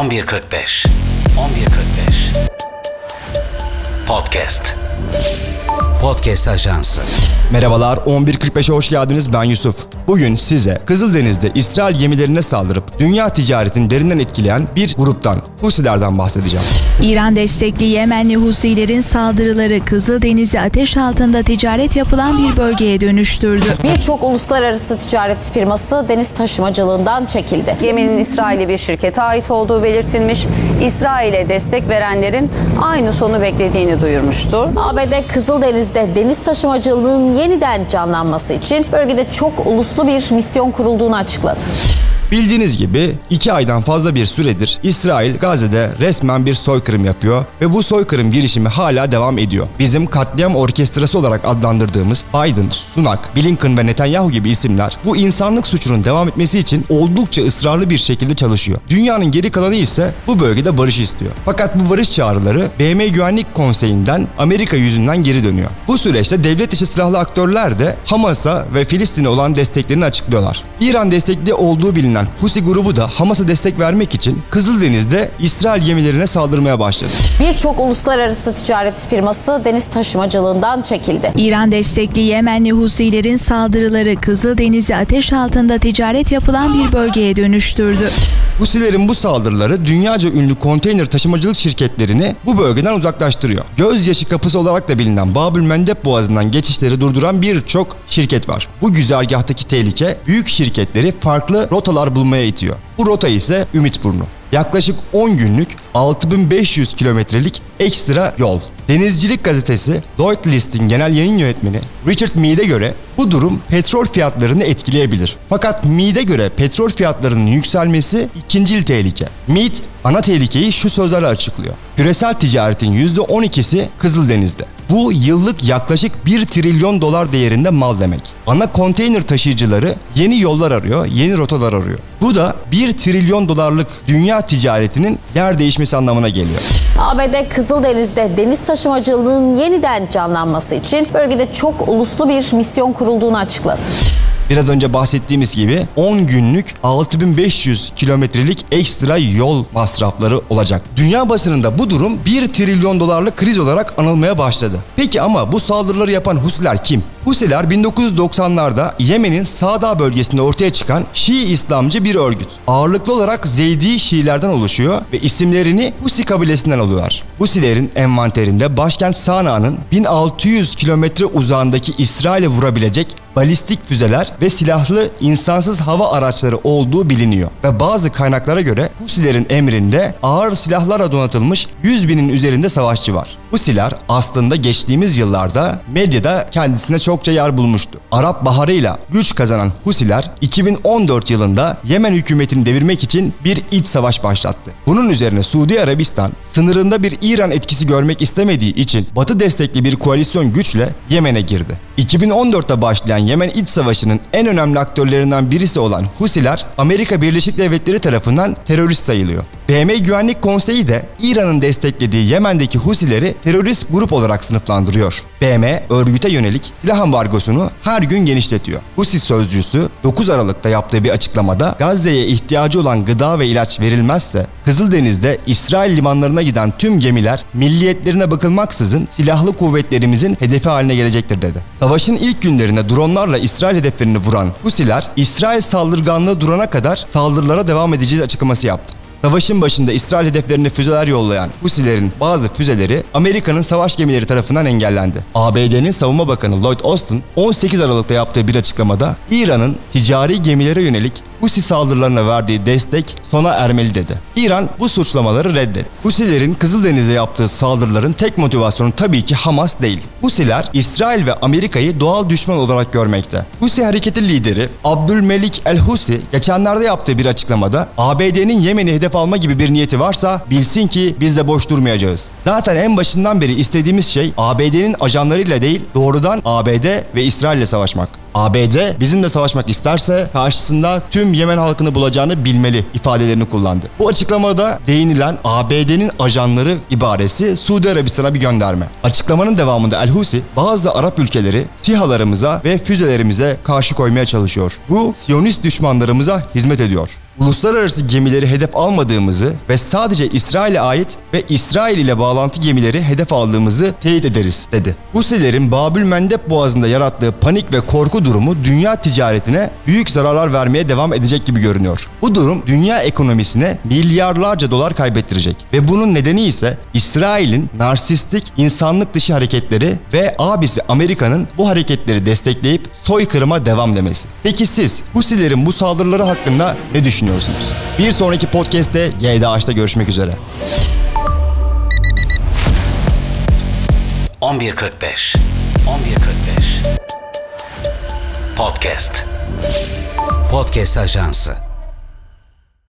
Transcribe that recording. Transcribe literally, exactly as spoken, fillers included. on bir kırk beş on bir kırk beş Podcast Podcast Ajansı. Merhabalar, on bir kırk beş'e hoş geldiniz. Ben Yusuf. Bugün size Kızıldeniz'de İsrail gemilerine saldırıp dünya ticaretini derinden etkileyen bir gruptan, Husiler'den bahsedeceğim. İran destekli Yemenli Husilerin saldırıları Kızıldeniz'i ateş altında ticaret yapılan bir bölgeye dönüştürdü. Birçok uluslararası ticaret firması deniz taşımacılığından çekildi. Geminin İsrail'li bir şirkete ait olduğu belirtilmiş, İsrail'e destek verenlerin aynı sonu beklediğini duyurmuştu. A B D Kızıldeniz'de deniz taşımacılığının yeniden canlanması için bölgede çok uluslu bir misyon kurulduğunu açıkladı. Bildiğiniz gibi iki aydan fazla bir süredir İsrail Gazze'de resmen bir soykırım yapıyor ve bu soykırım girişimi hala devam ediyor. Bizim katliam orkestrası olarak adlandırdığımız Biden, Sunak, Blinken ve Netanyahu gibi isimler bu insanlık suçunun devam etmesi için oldukça ısrarlı bir şekilde çalışıyor. Dünyanın geri kalanı ise bu bölgede barışı istiyor. Fakat bu barış çağrıları B M Güvenlik Konseyi'nden Amerika yüzünden geri dönüyor. Bu süreçte devlet dışı silahlı aktörler de Hamas'a ve Filistin'e olan desteklerini açıklıyorlar. İran destekli olduğu bilinen Husi grubu da Hamas'a destek vermek için Kızıldeniz'de İsrail gemilerine saldırmaya başladı. Birçok uluslararası ticaret firması deniz taşımacılığından çekildi. İran destekli Yemenli Husilerin saldırıları Kızıldeniz'i ateş altında ticaret yapılan bir bölgeye dönüştürdü. Husilerin bu saldırıları dünyaca ünlü konteyner taşımacılık şirketlerini bu bölgeden uzaklaştırıyor. Gözyaşı kapısı olarak da bilinen Bab-el-Mandeb boğazından geçişleri durduran birçok şirket var. Bu güzergahtaki tehlike büyük şirketleri farklı rotalar bulmaya itiyor. Bu rota ise Ümit Burnu. Yaklaşık on günlük altı bin beş yüz kilometrelik ekstra yol. Denizcilik gazetesi Lloyd's List'in genel yayın yönetmeni Richard Meade'e göre bu durum petrol fiyatlarını etkileyebilir. Fakat Meade'e göre petrol fiyatlarının yükselmesi ikincil tehlike. Meade ana tehlikeyi şu sözlerle açıklıyor. Küresel ticaretin yüzde on iki'si Kızıldeniz'de. Bu yıllık yaklaşık bir trilyon dolar değerinde mal demek. Ana konteyner taşıyıcıları yeni yollar arıyor, yeni rotalar arıyor. Bu da bir trilyon dolarlık dünya ticaretinin yer değişmesi anlamına geliyor. A B D Kızıldeniz'de deniz taşımacılığının yeniden canlanması için bölgede çok uluslu bir misyon kurulduğunu açıkladı. Biraz önce bahsettiğimiz gibi on günlük altı bin beş yüz kilometrelik ekstra yol masrafları olacak. Dünya basınında bu durum bir trilyon dolarlık kriz olarak anılmaya başladı. Peki ama bu saldırıları yapan Husiler kim? Husiler bin dokuz yüz doksanlarda Yemen'in Saada bölgesinde ortaya çıkan Şii İslamcı bir örgüt. Ağırlıklı olarak Zeydi Şiilerden oluşuyor ve isimlerini Husi kabilesinden alıyorlar. Husilerin envanterinde başkent Sana'nın bin altı yüz kilometre uzağındaki İsrail'e vurabilecek balistik füzeler ve silahlı insansız hava araçları olduğu biliniyor. Ve bazı kaynaklara göre Husilerin emrinde ağır silahlara donatılmış yüz binin üzerinde savaşçı var. Husiler aslında geçtiğimiz yıllarda medyada kendisine çokça yer bulmuştu. Arap Baharı'yla güç kazanan Husiler iki bin on dört yılında Yemen hükümetini devirmek için bir iç savaş başlattı. Bunun üzerine Suudi Arabistan sınırında bir İran etkisi görmek istemediği için Batı destekli bir koalisyon güçle Yemen'e girdi. iki bin on dörtte başlayan Yemen iç savaşının en önemli aktörlerinden birisi olan Husiler, Amerika Birleşik Devletleri tarafından terörist sayılıyor. B M Güvenlik Konseyi de İran'ın desteklediği Yemen'deki Husileri terörist grup olarak sınıflandırıyor. B M, örgüte yönelik silah ambargosunu her gün genişletiyor. Husi sözcüsü dokuz Aralık'ta yaptığı bir açıklamada Gazze'ye ihtiyacı olan gıda ve ilaç verilmezse Kızıldeniz'de İsrail limanlarına giden tüm gemiler milliyetlerine bakılmaksızın silahlı kuvvetlerimizin hedefi haline gelecektir dedi. Savaşın ilk günlerinde dronlarla İsrail hedeflerini vuran Husiler, İsrail saldırganlığı durana kadar saldırılara devam edeceğiz açıklaması yaptı. Savaşın başında İsrail hedeflerine füzeler yollayan Husilerin bazı füzeleri Amerika'nın savaş gemileri tarafından engellendi. A B D'nin Savunma Bakanı Lloyd Austin on sekiz Aralık'ta yaptığı bir açıklamada İran'ın ticari gemilere yönelik Husi saldırılarına verdiği destek sona ermeli dedi. İran bu suçlamaları reddetti. Husilerin Kızıldeniz'e yaptığı saldırıların tek motivasyonu tabii ki Hamas değil. Husiler İsrail ve Amerika'yı doğal düşman olarak görmekte. Husi hareketi lideri Abdülmelik el-Husi geçenlerde yaptığı bir açıklamada A B D'nin Yemen'i hedef alma gibi bir niyeti varsa bilsin ki biz de boş durmayacağız. Zaten en başından beri istediğimiz şey A B D'nin ajanlarıyla değil doğrudan A B D ve İsrail'le savaşmak. A B D bizimle savaşmak isterse karşısında tüm Yemen halkını bulacağını bilmeli ifadelerini kullandı. Bu açıklamada değinilen A B D'nin ajanları ibaresi Suudi Arabistan'a bir gönderme. Açıklamanın devamında el-Husi bazı Arap ülkeleri SİHA'larımıza ve füzelerimize karşı koymaya çalışıyor. Bu Siyonist düşmanlarımıza hizmet ediyor. uluslararası gemileri hedef almadığımızı ve sadece İsrail'e ait ve İsrail ile bağlantı gemileri hedef aldığımızı teyit ederiz, dedi. Husilerin Bab-el-Mandeb boğazında yarattığı panik ve korku durumu dünya ticaretine büyük zararlar vermeye devam edecek gibi görünüyor. Bu durum dünya ekonomisine milyarlarca dolar kaybettirecek ve bunun nedeni ise İsrail'in narsistik, insanlık dışı hareketleri ve abisi Amerika'nın bu hareketleri destekleyip soykırıma devam demesi. Peki siz Husilerin bu saldırıları hakkında ne düşünüyorsunuz? Bir sonraki podcast'te G D H'da görüşmek üzere. on bir kırk beş on bir kırk beş Podcast Podcast Ajansı.